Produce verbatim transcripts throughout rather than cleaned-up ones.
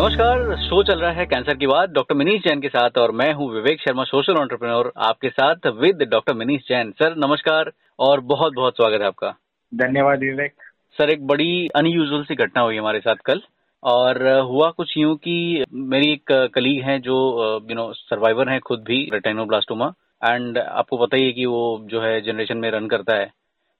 नमस्कार, शो चल रहा है कैंसर की बात डॉक्टर मनीष जैन के साथ और मैं हूं विवेक शर्मा, सोशल एंटरप्रेन्योर, आपके साथ with doctor Manish Jain. Sir नमस्कार और बहुत बहुत स्वागत है आपका। धन्यवाद विवेक। सर एक बड़ी अनयूजुअल सी घटना हुई हमारे साथ कल, और हुआ कुछ यूं कि मेरी एक कलीग हैं जो यू नो सर्वाइवर हैं खुद भी रेटिनोब्लास्टोमा, एंड आपको पता ही है कि वो जो है जनरेशन में रन करता है।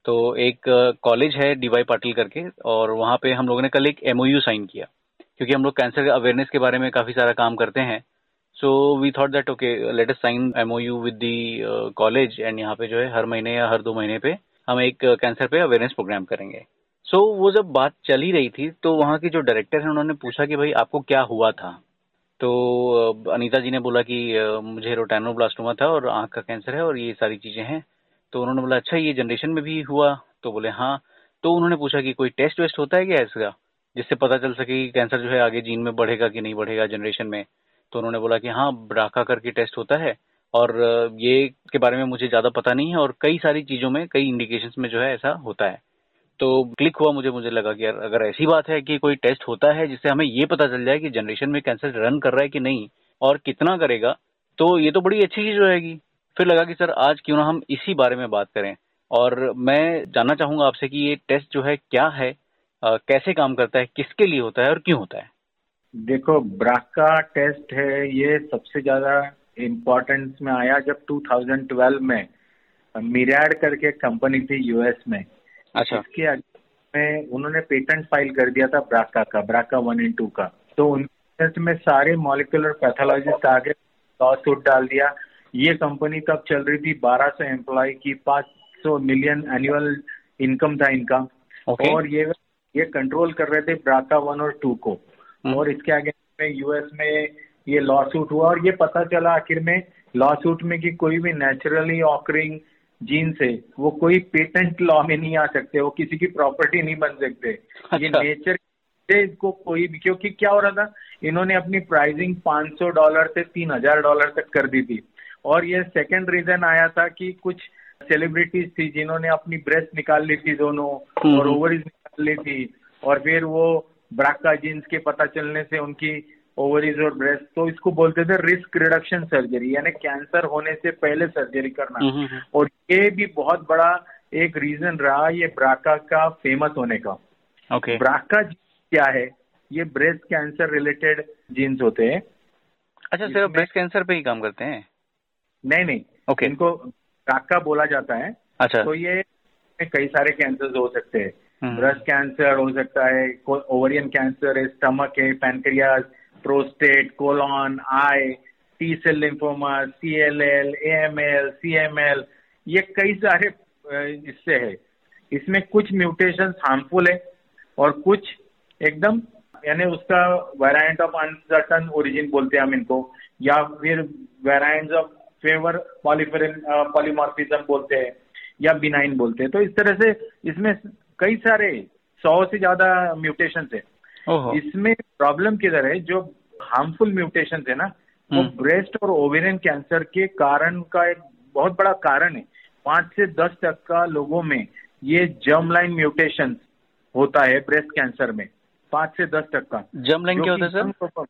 तो एक कॉलेज है डी वाई पाटिल करके, और वहाँ पे हम लोगों ने कल एक एम ओ यू साइन किया क्योंकि हम लोग कैंसर अवेयरनेस के बारे में काफ़ी सारा काम करते हैं। So we thought that okay let us sign M O U with the college, and यहाँ पे जो है हर महीने या हर दो महीने पे हम एक कैंसर पे अवेयरनेस प्रोग्राम करेंगे। सो so, वो जब बात चल ही रही थी तो वहाँ की जो डायरेक्टर है उन्होंने पूछा कि भाई आपको क्या हुआ था, तो uh, अनीता जी ने बोला कि uh, मुझे रेटिनोब्लास्टोमा था और आँख का कैंसर है और ये सारी चीज़ें हैं। तो उन्होंने बोला अच्छा ये जनरेशन में भी हुआ, तो बोले हाँ। तो उन्होंने पूछा कि कोई टेस्ट वेस्ट होता है क्या इसका जिससे पता चल सके कि कैंसर जो है आगे जीन में बढ़ेगा कि नहीं बढ़ेगा जनरेशन में। तो उन्होंने बोला कि हाँ ब्राका करके टेस्ट होता है और ये के बारे में मुझे ज़्यादा पता नहीं है और कई सारी चीज़ों में कई इंडिकेशंस में जो है ऐसा होता है। तो क्लिक हुआ मुझे मुझे लगा कि यार अगर ऐसी बात है कि कोई टेस्ट होता है जिससे हमें ये पता चल जाए कि जनरेशन में कैंसर रन कर रहा है कि नहीं और कितना करेगा, तो ये तो बड़ी अच्छी चीज़ रहेगी। फिर लगा कि सर आज क्यों ना हम इसी बारे में बात करें, और मैं जानना चाहूँगा आपसे कि ये टेस्ट जो है क्या है, Uh, कैसे काम करता है, किसके लिए होता है और क्यों होता है। देखो ब्राका टेस्ट है ये सबसे ज्यादा इम्पोर्टेंस में आया जब दो हज़ार बारह में मिरियाड करके कंपनी थी यूएस में, अच्छा, इसके आगे में उन्होंने पेटेंट फाइल कर दिया था ब्राका का, ब्राका वन एंड टू का। तो उनके में सारे मॉलिकुलर पैथोलॉजिस्ट आगे लॉ सूट डाल दिया। ये कंपनी तब चल रही थी बारह सौ एम्प्लॉय की, पाँच सौ मिलियन एनुअल इनकम था इनका, okay. और ये ये कंट्रोल कर रहे थे ब्राका वन और टू को, और इसके आगे में यूएस में ये लॉ सूट हुआ और ये पता चला आखिर में लॉ सूट में कि कोई भी नेचुरली ऑकरिंग जीन से वो कोई पेटेंट लॉ में नहीं आ सकते, वो किसी की प्रॉपर्टी नहीं बन सकते, अच्छा। ये नेचर से इसको कोई भी, क्योंकि क्या हो रहा था इन्होंने अपनी प्राइसिंग पाँच सौ डॉलर से तीन हज़ार डॉलर तक कर दी थी। और ये सेकेंड रीजन आया था कि कुछ सेलिब्रिटीज थी जिन्होंने अपनी ब्रेस्ट निकाल ली थी दोनों और ओवरीज ली थी, और फिर वो ब्राका जीन्स के पता चलने से उनकी ओवरीज और ब्रेस्ट, तो इसको बोलते थे रिस्क रिडक्शन सर्जरी, यानी कैंसर होने से पहले सर्जरी करना। और ये भी बहुत बड़ा एक रीजन रहा ये ब्राका का फेमस होने का, ओके। ब्राका क्या है, ये ब्रेस्ट कैंसर रिलेटेड जीन्स होते हैं। अच्छा सर ब्रेस्ट कैंसर पे ही काम करते हैं? नहीं नहीं, ओके, इनको ब्राका बोला जाता है, अच्छा। तो ये कई सारे कैंसर हो सकते हैं, ब्रेस्ट कैंसर हो सकता है, ओवरियन कैंसर है, स्टमक है, pancreas, prostate, colon, eye, T cell lymphoma, C L L, A M L, C M L, ये कई सारे इससे है। इसमें कुछ म्यूटेशन हार्मफुल है और कुछ एकदम, यानी उसका वेरिएंट ऑफ अनसर्टन ओरिजिन बोलते हैं हम इनको, या फिर वेरिएंट्स ऑफ फेवर पॉलीमॉर्फिज्म बोलते हैं या बिनाइन बोलते हैं। तो इस तरह से इसमें कई सारे सौ से ज्यादा म्यूटेशन है। इसमें प्रॉब्लम किधर है, जो हार्मफुल म्यूटेशन है ना वो ब्रेस्ट और ओवेरियन कैंसर के कारण का एक बहुत बड़ा कारण है। पांच से दस तक का लोगों में ये जर्म लाइन म्यूटेशन होता है ब्रेस्ट कैंसर में, पांच से दस तक का। जर्म लाइन क्या होता है सर?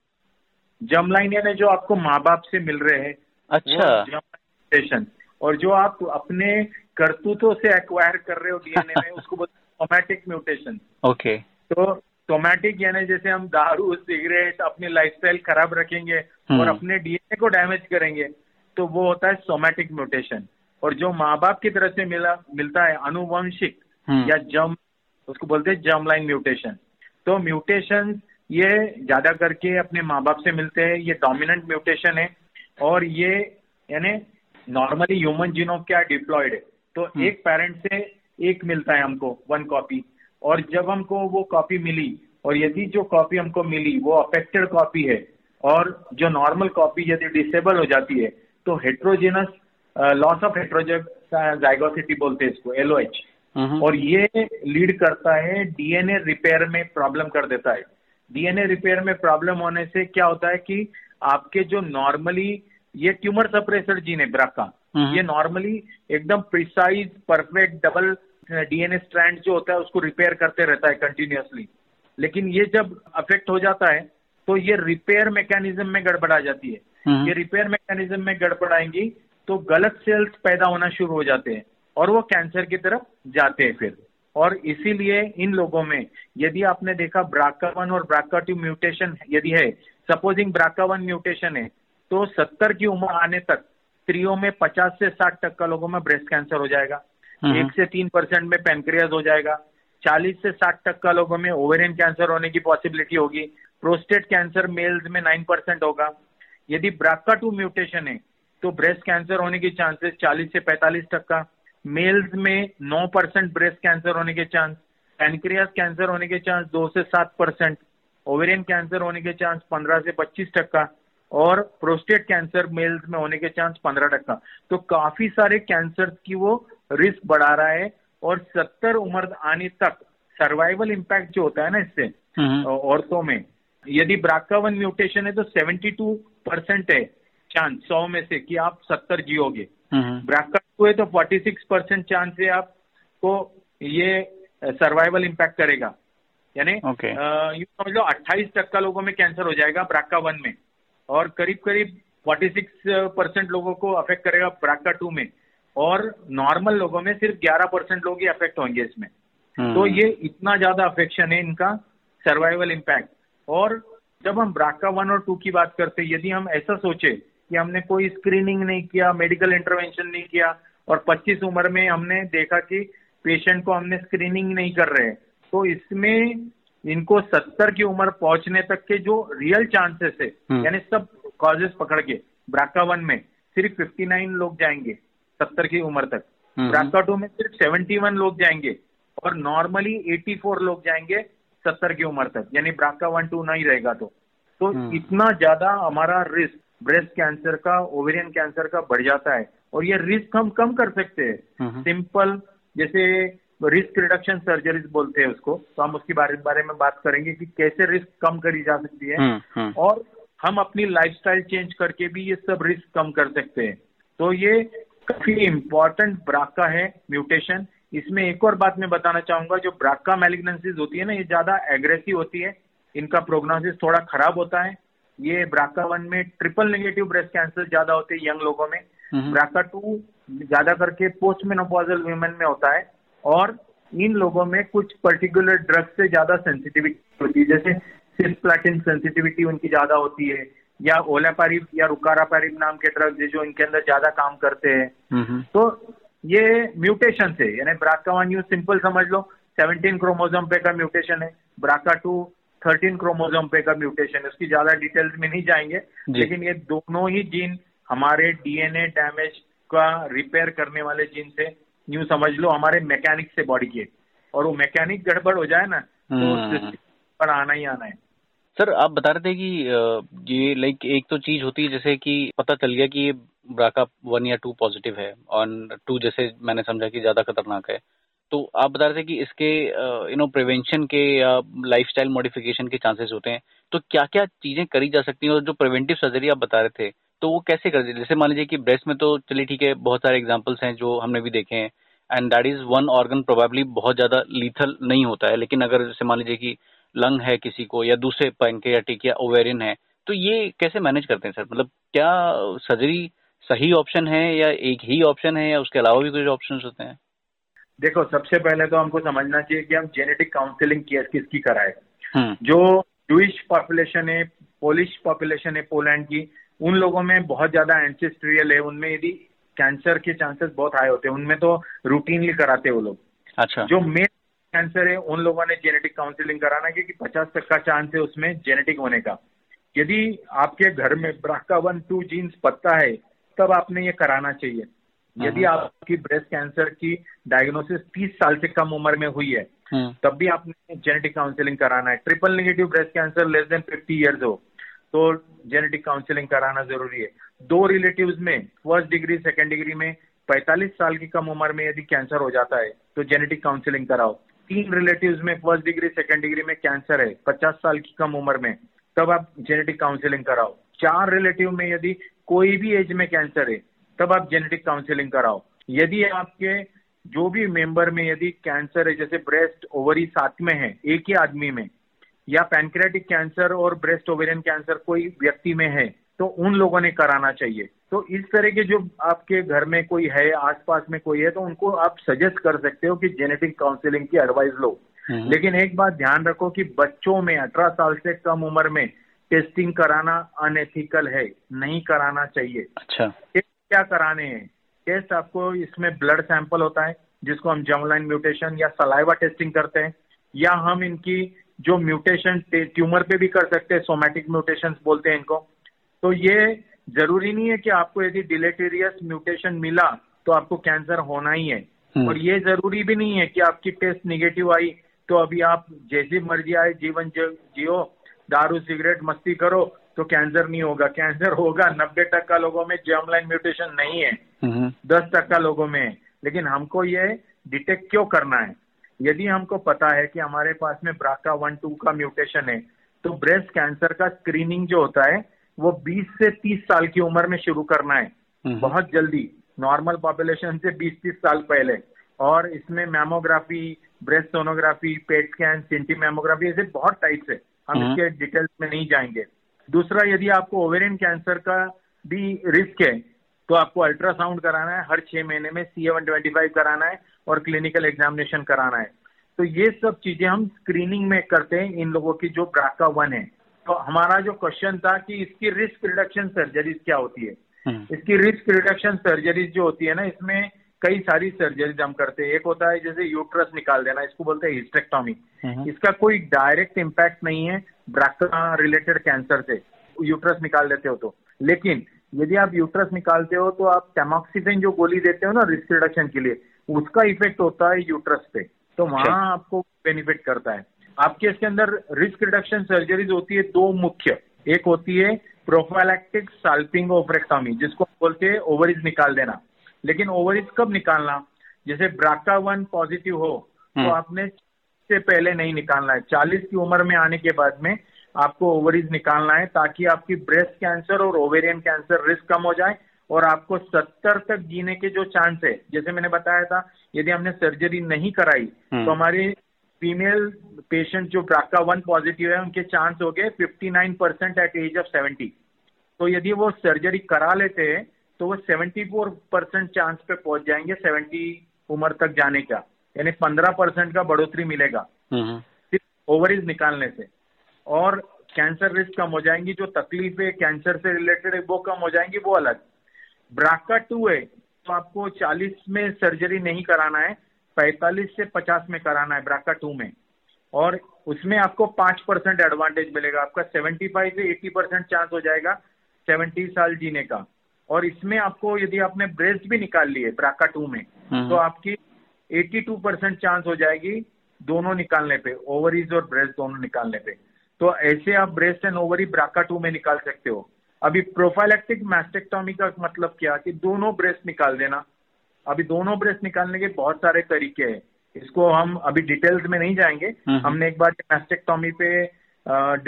जर्म लाइन यानी जो आपको माँ बाप से मिल रहे हैं, अच्छा, जर्म लाइन म्यूटेशन, और जो आप अपने करतूतों से एक्वायर कर रहे हो डी एन ए में उसको बोलते हैं सोमैटिक म्यूटेशन, ओके। तो सोमैटिक यानी जैसे हम दारू, सिगरेट, अपनी लाइफस्टाइल खराब रखेंगे और अपने डी एन ए को डैमेज करेंगे, तो वो होता है सोमैटिक म्यूटेशन। और जो माँ बाप की तरफ से मिला मिलता है अनुवंशिक या जर्म, उसको बोलते हैं जर्म लाइन म्यूटेशन। तो म्यूटेशन ये ज्यादा करके अपने माँ बाप से मिलते हैं, ये डोमिनेंट म्यूटेशन है, और ये यानी नॉर्मली ह्यूमन जीनोम क्या डिप्लॉयड है, तो एक पेरेंट से एक मिलता है हमको, वन कॉपी, और जब हमको वो कॉपी मिली और यदि जो कॉपी हमको मिली वो अफेक्टेड कॉपी है और जो नॉर्मल कॉपी यदि डिसेबल हो जाती है तो हेट्रोजेनस लॉस ऑफ हेट्रोजाइगोसिटी बोलते हैं इसको, एल ओ एच, और ये लीड करता है डी एन ए रिपेयर में प्रॉब्लम कर देता है। डी एन ए रिपेयर में प्रॉब्लम होने से क्या होता है कि आपके जो नॉर्मली, ये ट्यूमर सप्रेसर जीन है ब्राका, ये नॉर्मली एकदम precise perfect double D N A strand जो होता है उसको रिपेयर करते रहता है कंटिन्यूअसली, लेकिन ये जब अफेक्ट हो जाता है तो ये रिपेयर मैकेनिज्म में गड़बड़ा जाती है। ये रिपेयर मैकेनिज्म में गड़बड़ाएंगी तो गलत सेल्स पैदा होना शुरू हो जाते हैं और वो कैंसर की तरफ जाते हैं फिर। और इसीलिए इन लोगों में यदि आपने देखा ब्राका वन और ब्राका टू म्यूटेशन यदि है, सपोजिंग ब्राका वन म्यूटेशन है, तो सत्तर की उम्र आने तक स्त्रियों में पचास से साठ तक का लोगों में ब्रेस्ट कैंसर हो जाएगा, एक से तीन परसेंट में पेनक्रियाज हो जाएगा, चालीस से साठ तक का लोगों में ओवेरियन कैंसर होने की पॉसिबिलिटी होगी, प्रोस्टेट कैंसर मेल्स में नाइन परसेंट होगा। यदि ब्राका टू म्यूटेशन है तो ब्रेस्ट कैंसर होने की चांसेस चालीस से पैंतालीस तक का, मेल्स में नौ परसेंट ब्रेस्ट कैंसर होने के चांस, पैनक्रियाज कैंसर होने के चांस दो से सात परसेंट, ओवेरियन कैंसर होने के चांस पंद्रह से पच्चीस तक का, और प्रोस्टेट कैंसर मेल्स में होने के चांस पंद्रह तक का। तो काफी सारे कैंसर की वो रिस्क बढ़ा रहा है। और सत्तर उम्र आने तक सर्वाइवल इम्पैक्ट जो होता है ना इससे औरतों में, यदि ब्राका वन म्यूटेशन है तो बहत्तर परसेंट है चांस सौ में से कि आप सत्तर जियोगे। ब्राका टू है तो छियालीस परसेंट चांस है आपको ये सर्वाइवल इम्पैक्ट करेगा, यानी okay. यू समझ लो अट्ठाईस तक का लोगों में कैंसर हो जाएगा ब्राका वन में, और करीब करीब छियालीस परसेंट लोगों को अफेक्ट करेगा ब्राका टू में, और नॉर्मल लोगों में सिर्फ ग्यारह परसेंट लोग ही अफेक्ट होंगे इसमें। hmm. तो ये इतना ज्यादा अफेक्शन है इनका सर्वाइवल इम्पैक्ट। और जब हम ब्राका वन और टू की बात करते हैं, यदि हम ऐसा सोचे कि हमने कोई स्क्रीनिंग नहीं किया, मेडिकल इंटरवेंशन नहीं किया, और पच्चीस उम्र में हमने देखा कि पेशेंट को हमने स्क्रीनिंग नहीं कर रहे, तो इसमें इनको सत्तर की उम्र पहुंचने तक के जो रियल चांसेस है, यानी सब कॉजेस पकड़ के ब्राका वन में सिर्फ उनसठ लोग जाएंगे सत्तर की उम्र तक, ब्राका टू में सिर्फ इकहत्तर लोग जाएंगे, और नॉर्मली चौरासी लोग जाएंगे सत्तर की उम्र तक, यानी ब्राका वन टू नहीं रहेगा तो तो इतना ज्यादा हमारा रिस्क ब्रेस्ट कैंसर का, ओवेरियन कैंसर का बढ़ जाता है। और ये रिस्क हम कम कर सकते हैं सिंपल, जैसे रिस्क रिडक्शन सर्जरीज बोलते हैं उसको, तो हम उसके बारे, बारे में बात करेंगे कि कैसे रिस्क कम करी जा सकती है, और हम अपनी लाइफस्टाइल चेंज करके भी ये सब रिस्क कम कर सकते हैं। तो ये काफी इम्पोर्टेंट ब्राका है म्यूटेशन। इसमें एक और बात मैं बताना चाहूंगा, जो ब्राका मैलिग्नेंसीज होती है ना, ये ज्यादा एग्रेसिव होती है, इनका प्रोग्नोसिस थोड़ा खराब होता है। ये ब्राका वन में ट्रिपल नेगेटिव ब्रेस्ट कैंसर ज्यादा होते हैं यंग लोगों में, ब्राका टू ज्यादा करके पोस्ट मेनोपॉजल वुमेन में होता है, और इन लोगों में कुछ पर्टिकुलर ड्रग्स से ज्यादा सेंसिटिविटी होती है, जैसे सिस्प्लैटिन सेंसिटिविटी उनकी ज्यादा होती है, या ओलापारिब या रुकारापारिब नाम के ड्रग्स जो इनके अंदर ज्यादा काम करते हैं। तो ये म्यूटेशन से, यानी ब्राका वन यू सिंपल समझ लो सत्रह क्रोमोसोम पे का म्यूटेशन है, ब्राका टू तेरह क्रोमोसोम पे का म्यूटेशन है, उसकी ज्यादा डिटेल्स में नहीं जाएंगे, लेकिन ये दोनों ही जीन हमारे डीएनए डैमेज का रिपेयर करने वाले जीन से, यूं समझ लो हमारे मैकेनिक से बॉडी के, और वो मैकेनिक गड़बड़ हो जाए ना तो सिस्टम पर आना ही आना है। सर आप बता रहे थे कि ये लाइक एक तो चीज होती है जैसे कि पता चल गया कि ये ब्राका वन या टू पॉजिटिव है, और टू जैसे मैंने समझा कि ज्यादा खतरनाक है, तो आप बता रहे थे कि इसके यू नो प्रिवेंशन के या लाइफस्टाइल मॉडिफिकेशन के चांसेस होते हैं, तो क्या क्या चीजें करी जा सकती हैं, और जो प्रिवेंटिव सर्जरी आप बता रहे थे तो वो कैसे कर, जैसे मान लीजिए कि ब्रेस्ट में तो चलिए ठीक है, बहुत सारे एग्जांपल्स हैं जो हमने भी देखे हैं, and that is one organ probably बहुत ज्यादा लीथल नहीं होता है, लेकिन अगर जैसे मान लीजिए कि लंग है किसी को, या दूसरे पैंक्रियाटिक या ओवेरियन है, तो ये कैसे मैनेज करते हैं सर? मतलब क्या सर्जरी सही ऑप्शन है, या एक ही ऑप्शन है, या उसके अलावा भी कुछ ऑप्शन होते हैं? देखो सबसे पहले तो हमको समझना चाहिए कि हम जेनेटिक काउंसलिंग केयर किसकी कराए। जो ज्यूइश पॉपुलेशन है, पोलिश पॉपुलेशन है पोलैंड की, उन लोगों में बहुत ज्यादा एंसेस्ट्रियल है, उनमें यदि कैंसर के चांसेस बहुत हाई होते हैं, उनमें तो रूटीनली कराते वो लोग। अच्छा। जो मेल कैंसर है उन लोगों ने जेनेटिक काउंसलिंग कराना, क्योंकि पचास तक का चांस है उसमें जेनेटिक होने का। यदि आपके घर में ब्राका वन टू जीन्स पता है तब आपने ये कराना चाहिए। यदि आपकी ब्रेस्ट कैंसर की डायग्नोसिस तीस साल से कम उम्र में हुई है तब भी आपने जेनेटिक काउंसलिंग कराना है। Triple negative breast cancer less than पचास इयर्स हो तो जेनेटिक काउंसलिंग कराना जरूरी है। दो रिलेटिव्स में फर्स्ट डिग्री सेकेंड डिग्री में पैंतालीस साल की कम उम्र में यदि कैंसर हो जाता है तो जेनेटिक काउंसलिंग कराओ। तीन रिलेटिव्स में फर्स्ट डिग्री सेकेंड डिग्री में कैंसर है पचास साल की कम उम्र में, तब आप जेनेटिक काउंसलिंग कराओ। चार रिलेटिव में यदि कोई भी एज में कैंसर है तब आप जेनेटिक काउंसलिंग कराओ। यदि आपके जो भी मेंबर में यदि कैंसर है, जैसे ब्रेस्ट ओवरी साथ में है एक ही आदमी में, या पैनक्रियाटिक कैंसर और ब्रेस्ट ओवेरियन कैंसर कोई व्यक्ति में है तो उन लोगों ने कराना चाहिए। तो इस तरह के जो आपके घर में कोई है, आसपास में कोई है, तो उनको आप सजेस्ट कर सकते हो कि जेनेटिक काउंसलिंग की एडवाइस लो। लेकिन एक बात ध्यान रखो कि बच्चों में अठारह साल से कम उम्र में टेस्टिंग कराना अनएथिकल है, नहीं कराना चाहिए। अच्छा, टेस्ट क्या कराने हैं? टेस्ट आपको इसमें ब्लड सैंपल होता है जिसको हम जर्मलाइन म्यूटेशन या सलाइवा टेस्टिंग करते हैं, या हम इनकी जो म्यूटेशन ट्यूमर पे भी कर सकते हैं, सोमैटिक म्यूटेशंस बोलते हैं इनको। तो ये जरूरी नहीं है कि आपको यदि डिलेटेरियस म्यूटेशन मिला तो आपको कैंसर होना ही है, और ये जरूरी भी नहीं है कि आपकी टेस्ट निगेटिव आई तो अभी आप जैसी मर्जी आए जीवन जियो, दारू सिगरेट मस्ती करो तो कैंसर नहीं होगा। कैंसर होगा नब्बे टक्का लोगों में, जर्मलाइन म्यूटेशन नहीं है, दस टक्का लोगों में है। लेकिन हमको ये डिटेक्ट क्यों करना है? यदि हमको पता है कि हमारे पास में ब्राका वन टू का म्यूटेशन है तो ब्रेस्ट कैंसर का स्क्रीनिंग जो होता है वो बीस से तीस साल की उम्र में शुरू करना है, बहुत जल्दी, नॉर्मल पॉपुलेशन से बीस तीस साल पहले। और इसमें mammography, breast sonography, PET scan, scintimammography, ऐसे बहुत टाइप्स है, हम इसके डिटेल्स में नहीं जाएंगे। दूसरा, यदि आपको ओवेरियन कैंसर का भी रिस्क है तो आपको अल्ट्रासाउंड कराना है, हर छह महीने में C A one two five कराना है और क्लिनिकल एग्जामिनेशन कराना है। तो ये सब चीजें हम स्क्रीनिंग में करते हैं इन लोगों की जो ब्राका वन है। तो हमारा जो क्वेश्चन था कि इसकी रिस्क रिडक्शन सर्जरीज क्या होती है, इसकी रिस्क रिडक्शन सर्जरीज जो होती है ना, इसमें कई सारी सर्जरीज हम करते हैं। एक होता है जैसे यूट्रस निकाल देना, इसको बोलते हैं हिस्टेक्टॉमी। इसका कोई डायरेक्ट इम्पैक्ट नहीं है ब्राका रिलेटेड कैंसर से, यूट्रस निकाल देते हो तो। लेकिन यदि आप यूट्रस निकालते हो तो आप टैमॉक्सिफेन जो गोली देते हो ना रिस्क रिडक्शन के लिए, उसका इफेक्ट होता है यूट्रस पे, तो वहां आपको बेनिफिट करता है। आपके इसके अंदर रिस्क रिडक्शन सर्जरीज होती है दो मुख्य, एक होती है प्रोफाइलैक्टिक साल्पिंग ओवरेक्टॉमी जिसको बोलते हैं ओवरीज निकाल देना। लेकिन ओवरीज कब निकालना? जैसे ब्राका वन पॉजिटिव हो तो आपने से पहले नहीं निकालना है, चालीस की उम्र में आने के बाद में आपको ओवरीज निकालना है ताकि आपकी ब्रेस्ट कैंसर और ओवेरियन कैंसर रिस्क कम हो जाए और आपको सत्तर तक जीने के जो चांस है, जैसे मैंने बताया था, यदि हमने सर्जरी नहीं कराई तो हमारे फीमेल पेशेंट जो ब्राका वन पॉजिटिव है उनके चांस हो गए fifty nine percent at age of seventy. तो यदि वो सर्जरी करा लेते हैं तो वो चौहत्तर परसेंट चांस पे पहुंच जाएंगे सत्तर उम्र तक जाने का, यानी पंद्रह परसेंट का बढ़ोतरी मिलेगा सिर्फ ओवरीज निकालने से, और कैंसर रिस्क कम हो जाएंगी। जो तकलीफें कैंसर से रिलेटेड है वो कम हो जाएंगी, वो अलग। ब्राका टू है तो आपको चालीस में सर्जरी नहीं कराना है, पैंतालीस से पचास में कराना है ब्राका टू में, और उसमें आपको पांच परसेंट एडवांटेज मिलेगा। आपका पचहत्तर से अस्सी परसेंट चांस हो जाएगा सत्तर साल जीने का। और इसमें आपको यदि आपने ब्रेस्ट भी निकाल लिए ब्राका टू में तो आपकी बयासी परसेंट चांस हो जाएगी दोनों निकालने पे, ओवरीज और ब्रेस्ट दोनों निकालने पे। तो ऐसे आप breast and ovary BRCA two में निकाल सकते हो। अभी प्रोफाइलैक्टिक मैस्टेक्टॉमी का मतलब क्या कि दोनों ब्रेस्ट निकाल देना। अभी दोनों ब्रेस्ट निकालने के बहुत सारे तरीके हैं, इसको हम अभी डिटेल्स में नहीं जाएंगे, हमने एक बार मैस्टेक्टॉमी पे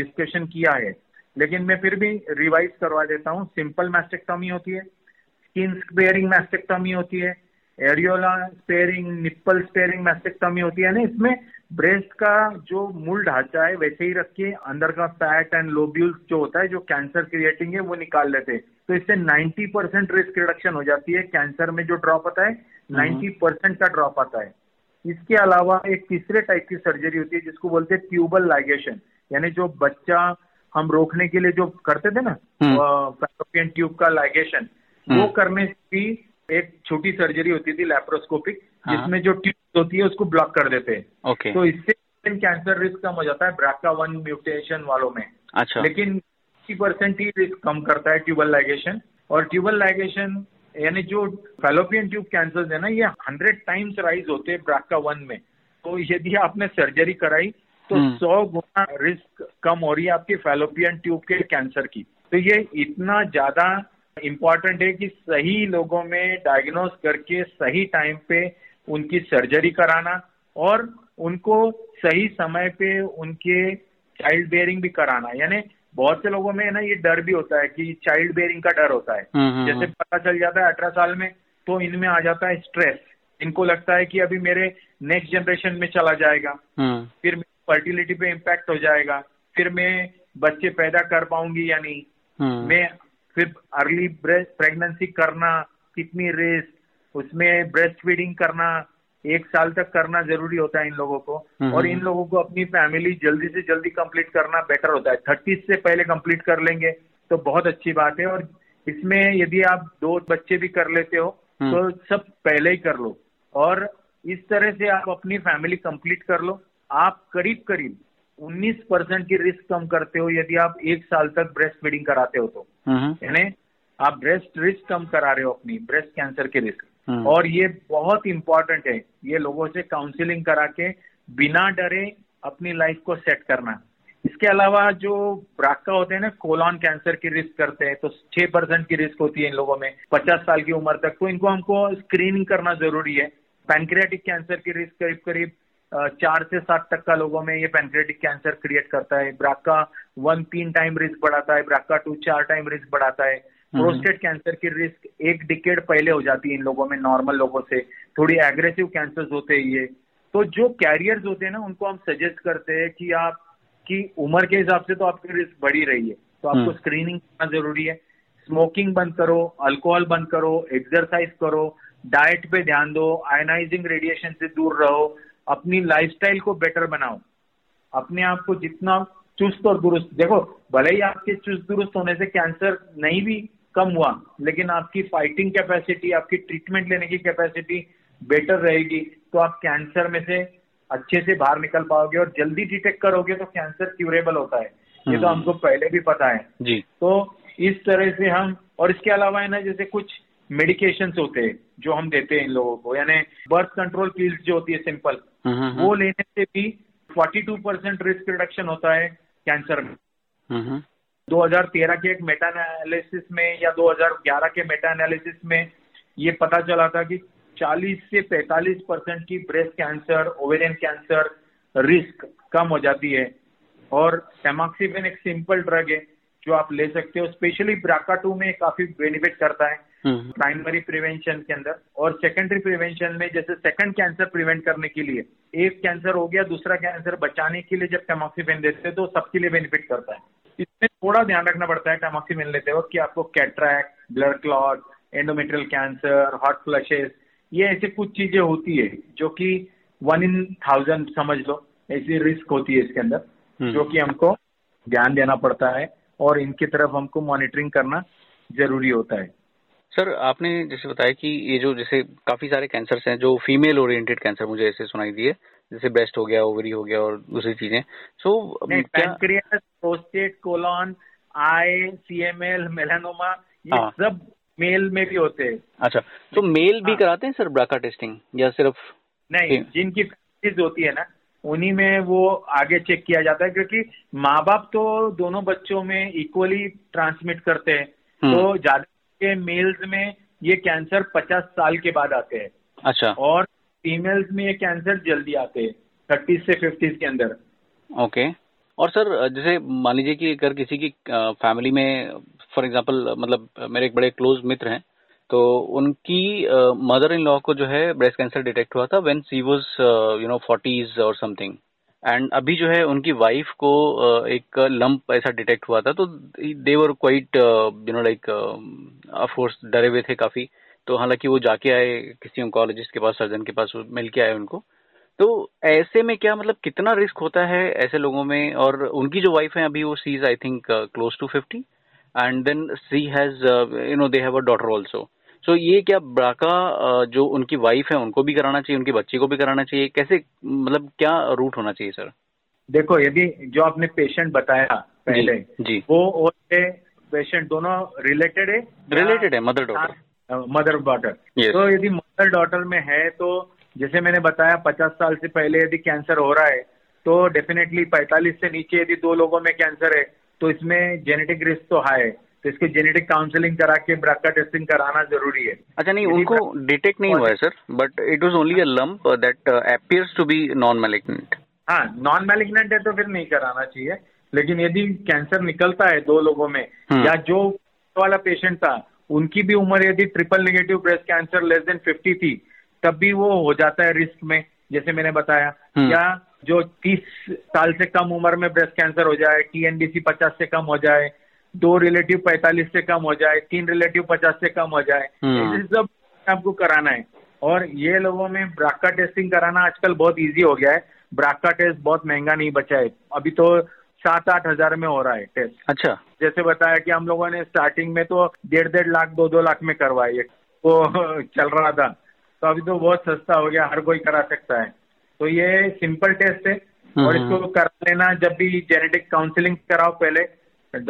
डिस्कशन किया है, लेकिन मैं फिर भी रिवाइज करवा देता हूँ। सिंपल मैस्टेक्टॉमी होती है, स्किन स्पेयरिंग मैस्टेक्टॉमी होती है, areola sparing, nipple sparing mastectomy होती है ना। इसमें ब्रेस्ट का जो मूल ढांचा है वैसे ही रख के अंदर का फैट एंड लोब्यूल्स जो होता है जो कैंसर क्रिएटिंग है वो निकाल लेते हैं। तो इससे नब्बे परसेंट रिस्क रिडक्शन हो जाती है, कैंसर में जो ड्रॉप आता है नब्बे परसेंट का ड्रॉप आता है। इसके अलावा एक तीसरे टाइप की सर्जरी होती है जिसको बोलते हैं ट्यूबल लाइगेशन, यानी जो बच्चा हम रोकने के लिए जो करते थे ना फैलोपियन ट्यूब का लाइगेशन, वो करने की एक छोटी सर्जरी होती थी लैप्रोस्कोपिक, हाँ। जिसमें जो ट्यूब होती है उसको ब्लॉक कर देते हैं। ओके। तो इससे कैंसर रिस्क कम हो जाता है ब्राका वन म्यूटेशन वालों में। अच्छा। लेकिन अस्सी परसेंट ही रिस्क कम करता है ट्यूबल लाइगेशन। और ट्यूबल लाइगेशन यानी जो फैलोपियन ट्यूब कैंसर है ना, ये हंड्रेड टाइम्स राइज होते हैं ब्राका वन में। तो यदि आपने सर्जरी कराई तो सौ गुना रिस्क कम हो रही है आपकी फैलोपियन ट्यूब के कैंसर की। तो ये इतना ज्यादा इम्पॉर्टेंट है कि सही लोगों में डायग्नोस करके सही टाइम पे उनकी सर्जरी कराना और उनको सही समय पे उनके चाइल्ड बेयरिंग भी कराना। यानी बहुत से लोगों में ना ये डर भी होता है कि चाइल्ड बेयरिंग का डर होता है, जैसे पता चल जाता है अठारह साल में तो इनमें आ जाता है स्ट्रेस, इनको लगता है कि अभी मेरे नेक्स्ट जनरेशन में चला जाएगा, फिर फर्टिलिटी पे इम्पैक्ट हो जाएगा, फिर मैं बच्चे पैदा कर पाऊंगी या नहीं, मैं फिर अर्ली प्रेगनेंसी करना, कितनी रिस्क, उसमें ब्रेस्ट फीडिंग करना एक साल तक करना जरूरी होता है इन लोगों को, और इन लोगों को अपनी फैमिली जल्दी से जल्दी कंप्लीट करना बेटर होता है। थर्टीज से पहले कंप्लीट कर लेंगे तो बहुत अच्छी बात है। और इसमें यदि आप दो बच्चे भी कर लेते हो तो सब पहले ही कर लो, और इस तरह से आप अपनी फैमिली कंप्लीट कर लो। आप करीब करीब उन्नीस परसेंट की रिस्क कम करते हो यदि आप एक साल तक ब्रेस्ट फीडिंग कराते हो तो, यानी आप ब्रेस्ट रिस्क कम करा रहे हो अपनी ब्रेस्ट कैंसर के रिस्क। और ये बहुत इंपॉर्टेंट है, ये लोगों से काउंसलिंग करा के बिना डरे अपनी लाइफ को सेट करना। इसके अलावा जो ब्राका होते हैं ना, कोलन कैंसर की रिस्क करते हैं तो छह परसेंट की रिस्क होती है इन लोगों में पचास साल की उम्र तक, तो इनको हमको स्क्रीनिंग करना जरूरी है। पैंक्रियाटिक कैंसर की रिस्क करीब करीब चार से सात तक का लोगों में ये पैंक्रियाटिक कैंसर क्रिएट करता है। ब्राका वन तीन टाइम रिस्क बढ़ाता है, ब्राका टू चार टाइम रिस्क बढ़ाता है। प्रोस्टेट कैंसर की रिस्क एक डिकेड पहले हो जाती है इन लोगों में नॉर्मल लोगों से, थोड़ी एग्रेसिव कैंसर्स होते हैं ये। तो जो कैरियर्स होते हैं ना उनको हम सजेस्ट करते हैं कि आप की उम्र के हिसाब से तो आपकी रिस्क बढ़ी रही है तो आपको स्क्रीनिंग करना जरूरी है। स्मोकिंग बंद करो, अल्कोहल बंद करो, एक्सरसाइज करो, डाइट पे ध्यान दो, आयोनाइजिंग रेडिएशन से दूर रहो, अपनी लाइफस्टाइल को बेटर बनाओ, अपने आप को जितना चुस्त और दुरुस्त। देखो भले ही आपके चुस्त दुरुस्त होने से कैंसर नहीं भी कम हुआ, लेकिन आपकी फाइटिंग कैपेसिटी, आपकी ट्रीटमेंट लेने की कैपेसिटी बेटर रहेगी तो आप कैंसर में से अच्छे से बाहर निकल पाओगे, और जल्दी डिटेक्ट करोगे तो कैंसर क्यूरेबल होता है, ये तो हमको पहले भी पता है जी। तो इस तरह से हम, और इसके अलावा है ना जैसे कुछ मेडिकेशंस होते हैं जो हम देते हैं इन लोगों को, यानी बर्थ कंट्रोल पिल्स जो होती है सिंपल, वो लेने से भी बयालीस परसेंट रिस्क रिडक्शन होता है कैंसर में। दो हज़ार तेरह के एक मेटा एनालिसिस में या दो हज़ार ग्यारह के मेटा एनालिसिस में ये पता चला था कि चालीस से पैंतालीस परसेंट की breast cancer, ovarian cancer risk कम हो जाती है। और टैमॉक्सिफेन एक सिंपल ड्रग है जो आप ले सकते हो, स्पेशली ब्राका टू में काफी बेनिफिट करता है प्राइमरी प्रिवेंशन के अंदर। और सेकेंडरी प्रिवेंशन में जैसे सेकंड कैंसर प्रिवेंट करने के लिए, एक कैंसर हो गया दूसरा कैंसर बचाने के लिए जब टैमॉक्सिफेन देते हैं तो सबके लिए बेनिफिट करता है। इसमें थोड़ा ध्यान रखना पड़ता है टैमॉक्सिफेन लेते वक्त कि आपको cataract, blood clot, endometrial cancer, hot flushes, ये ऐसे कुछ चीजें होती है जो कि वन इन थाउजेंड समझ लो ऐसी रिस्क होती है इसके अंदर, जो कि हमको ध्यान देना पड़ता है और इनकी तरफ हमको मॉनिटरिंग करना जरूरी होता है। सर आपने जैसे बताया कि ये जो जैसे काफी सारे कैंसर्स हैं जो फीमेल ओरिएंटेड कैंसर मुझे ऐसे सुनाई दिए, जैसे ब्रेस्ट हो गया, ओवरी हो गया और दूसरी चीजें, so pancreas, prostate, colon, eye, CML, melanoma, ये सब मेल में भी होते हैं। अच्छा, तो मेल भी कराते हैं सर ब्राका टेस्टिंग या सिर्फ? नहीं, जिनकी चीज होती है ना उन्हीं में वो आगे चेक किया जाता है, क्योंकि माँ बाप तो दोनों बच्चों में इक्वली ट्रांसमिट करते हैं, तो ज्यादा के मेल्स में ये कैंसर पचास साल के बाद आते हैं। अच्छा। और फीमेल्स में ये कैंसर जल्दी आते हैं थर्टीज से फिफ्टीज के अंदर। ओके। और सर जैसे मान लीजिए कि अगर किसी की फैमिली में फॉर एग्जांपल, मतलब मेरे एक बड़े क्लोज मित्र हैं तो उनकी मदर इन लॉ को जो है ब्रेस्ट कैंसर डिटेक्ट हुआ था when she was you know forties और समथिंग, एंड अभी जो है उनकी वाइफ को एक लंप ऐसा डिटेक्ट हुआ था, तो they were quite you know like of course डरे हुए थे काफी, तो हालांकि वो जाके आए किसी ऑन्कोलॉजिस्ट के पास, सर्जन के पास मिल के आए उनको। तो ऐसे में क्या मतलब कितना रिस्क होता है ऐसे लोगों में? और उनकी जो वाइफ है अभी वो she is I think close to fifty and then she has you know they have a daughter also, so ये क्या ब्राका जो उनकी वाइफ है उनको भी कराना चाहिए, उनके बच्चे को भी कराना चाहिए, कैसे मतलब क्या रूट होना चाहिए सर? देखो यदि जो आपने पेशेंट बताया पहले जी, जी. वो और पेशेंट दोनों रिलेटेड है रिलेटेड है मदर डॉटर मदर डॉटर तो यदि मदर डॉटर में है तो जैसे मैंने बताया पचास साल से पहले यदि कैंसर हो रहा है तो डेफिनेटली पैंतालीस से नीचे यदि दो लोगों में कैंसर है तो इसमें जेनेटिक रिस्क तो हाई है, तो इसके जेनेटिक काउंसलिंग करा के ब्राका टेस्टिंग कराना जरूरी है। अच्छा, नहीं उनको डिटेक्ट नहीं हुआ है sir, but it was only a lump that appears to be non malignant. हाँ, नॉन मैलिग्नेंट है तो फिर नहीं कराना चाहिए, लेकिन यदि कैंसर निकलता है दो लोगों में, या जो वाला पेशेंट था उनकी भी उम्र यदि triple negative breast cancer less than fifty थी तब भी वो हो जाता है रिस्क में, जैसे मैंने बताया, या जो तीस साल से कम उम्र में ब्रेस्ट कैंसर हो जाए, टीएनबीसी पचास से कम हो जाए, दो रिलेटिव पैंतालीस से कम हो जाए, तीन रिलेटिव पचास से कम हो जाए, ये सब आपको कराना है। और ये लोगों में ब्राका टेस्टिंग कराना आजकल बहुत इजी हो गया है। ब्राका टेस्ट बहुत महंगा नहीं बचा है, अभी तो सात आठ हजार में हो रहा है टेस्ट। अच्छा, जैसे बताया कि हम लोगों ने स्टार्टिंग में तो डेढ़ डेढ़ लाख दो दो लाख में करवाए, वो चल रहा था, तो अभी तो बहुत सस्ता हो गया, हर कोई करा सकता है। तो ये सिंपल टेस्ट है और इसको कर लेना। जब भी जेनेटिक काउंसलिंग कराओ, पहले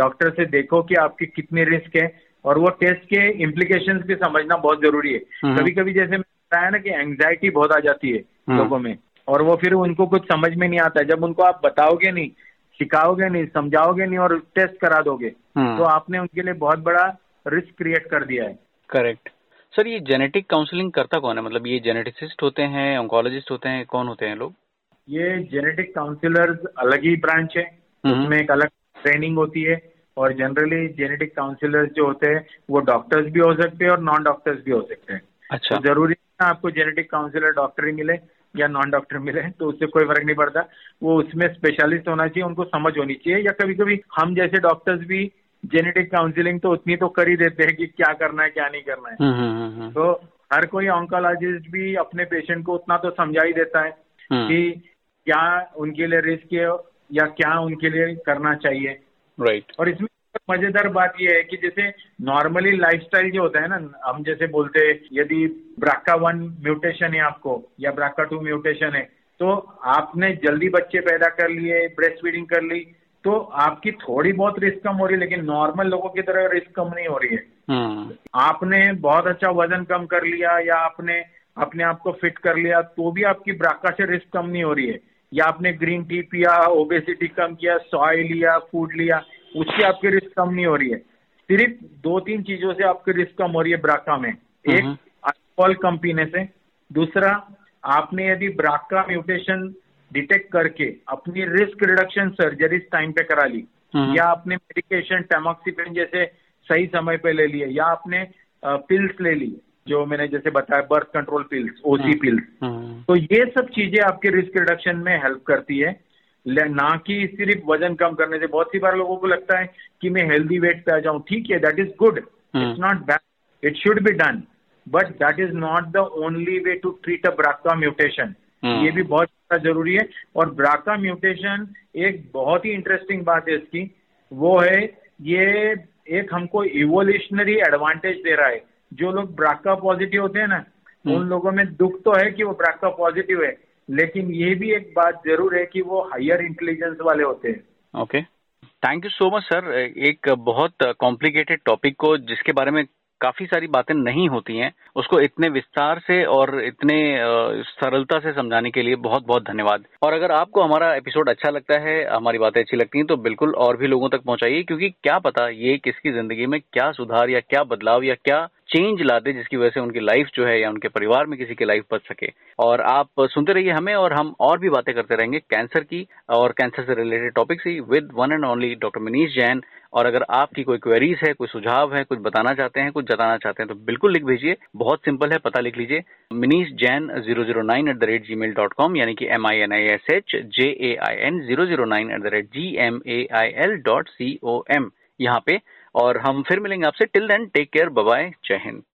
डॉक्टर से देखो कि आपकी कितनी रिस्क है, और वो टेस्ट के इम्प्लीकेशंस भी समझना बहुत जरूरी है। कभी कभी जैसे मैंने बताया ना कि एंग्जाइटी बहुत आ जाती है लोगों में, और वो फिर उनको कुछ समझ में नहीं आता। जब उनको आप बताओगे नहीं, सिखाओगे नहीं, समझाओगे नहीं और टेस्ट करा दोगे, तो आपने उनके लिए बहुत बड़ा रिस्क क्रिएट कर दिया है। करेक्ट। सर, ये जेनेटिक काउंसलिंग करता कौन है? मतलब ये जेनेटिसिस्ट होते हैं, ऑन्कोलॉजिस्ट होते हैं, कौन होते हैं लोग? ये जेनेटिक काउंसलर्स अलग ही ब्रांच है, उसमें एक अलग ट्रेनिंग होती है। और जनरली जेनेटिक काउंसलर्स जो होते हैं वो डॉक्टर्स भी हो सकते हैं और नॉन डॉक्टर्स भी हो सकते हैं। अच्छा। तो जरूरी है आपको जेनेटिक काउंसलर डॉक्टर ही मिले या नॉन डॉक्टर मिले, तो उससे कोई फर्क नहीं पड़ता। वो उसमें स्पेशलिस्ट होना चाहिए, उनको समझ होनी चाहिए। या कभी कभी हम जैसे डॉक्टर्स भी जेनेटिक काउंसलिंग तो उतनी तो कर ही देते हैं कि क्या करना है क्या नहीं करना है। तो हर कोई ऑन्कोलॉजिस्ट भी अपने पेशेंट को उतना तो समझा ही देता है कि क्या उनके लिए रिस्क है या क्या उनके लिए करना चाहिए। Right right. और इसमें मजेदार बात यह है कि जैसे नॉर्मली लाइफस्टाइल जो होता है ना, हम जैसे बोलते हैं यदि ब्राका वन म्यूटेशन है आपको या ब्राका टू म्यूटेशन है, तो आपने जल्दी बच्चे पैदा कर लिए, ब्रेस्ट फीडिंग कर ली, तो आपकी थोड़ी बहुत रिस्क कम हो रही है, लेकिन नॉर्मल लोगों की तरह रिस्क कम नहीं हो रही है। hmm. आपने बहुत अच्छा वजन कम कर लिया या आपने अपने आप को फिट कर लिया, तो भी आपकी ब्राका से रिस्क कम नहीं हो रही है। या आपने ग्रीन टी पिया, ओबेसिटी कम किया, सॉय लिया, फूड लिया, उसकी आपकी रिस्क कम नहीं हो रही है। सिर्फ दो तीन चीजों से आपकी रिस्क कम हो रही है ब्राका में। एक, अल्कोहल कम पीने से। दूसरा, आपने यदि ब्राका म्यूटेशन डिटेक्ट करके अपनी रिस्क रिडक्शन सर्जरी टाइम पे करा ली, या आपने मेडिकेशन टैमोक्सिफेन जैसे सही समय पे ले लिए, या आपने पिल्स ले ली जो मैंने जैसे बताया birth control pills, OC pills, तो ये सब चीजें आपके रिस्क रिडक्शन में हेल्प करती है, ना कि सिर्फ वजन कम करने से। बहुत सी बार लोगों को लगता है कि मैं हेल्दी वेट पे आ जाऊं, ठीक है, that is good, it's not bad, it should be done, but that is not the only way to treat a BRCA mutation. ये भी बहुत जरूरी है। और ब्राका म्यूटेशन एक बहुत ही इंटरेस्टिंग बात है इसकी, वो है ये एक हमको इवोल्यूशनरी एडवांटेज दे रहा है। जो लोग ब्राका पॉजिटिव होते हैं ना, उन लोगों में दुख तो है कि वो ब्राका पॉजिटिव है, लेकिन ये भी एक बात जरूर है कि वो हायर इंटेलिजेंस वाले होते हैं। Okay, thank you so much sir. एक बहुत कॉम्प्लिकेटेड टॉपिक को, जिसके बारे में काफी सारी बातें नहीं होती हैं, उसको इतने विस्तार से और इतने सरलता से समझाने के लिए बहुत बहुत धन्यवाद। और अगर आपको हमारा एपिसोड अच्छा लगता है, हमारी बातें अच्छी लगती हैं, तो बिल्कुल और भी लोगों तक पहुंचाइए, क्योंकि क्या पता ये किसकी जिंदगी में क्या सुधार या क्या बदलाव या क्या चेंज ला दे, जिसकी वजह से उनकी लाइफ जो है या उनके परिवार में किसी की लाइफ बच सके। और आप सुनते रहिए हमें, और हम और भी बातें करते रहेंगे कैंसर की और कैंसर से रिलेटेड टॉपिक्स ही, with one and only doctor Manish Jain. और अगर आपकी कोई क्वेरीज है, कोई सुझाव है, कुछ बताना चाहते हैं, कुछ जताना चाहते हैं, तो बिल्कुल लिख भेजिए। बहुत सिंपल है, पता लिख लीजिए Manish Jain zero zero nine at the rate gmail dot com, यानी कि M I N I S H J A I N zero zero nine at the rate G M A I L dot C O M, यहाँ पे। और हम फिर मिलेंगे आपसे। Till then, take care, bye bye, जय हिंद।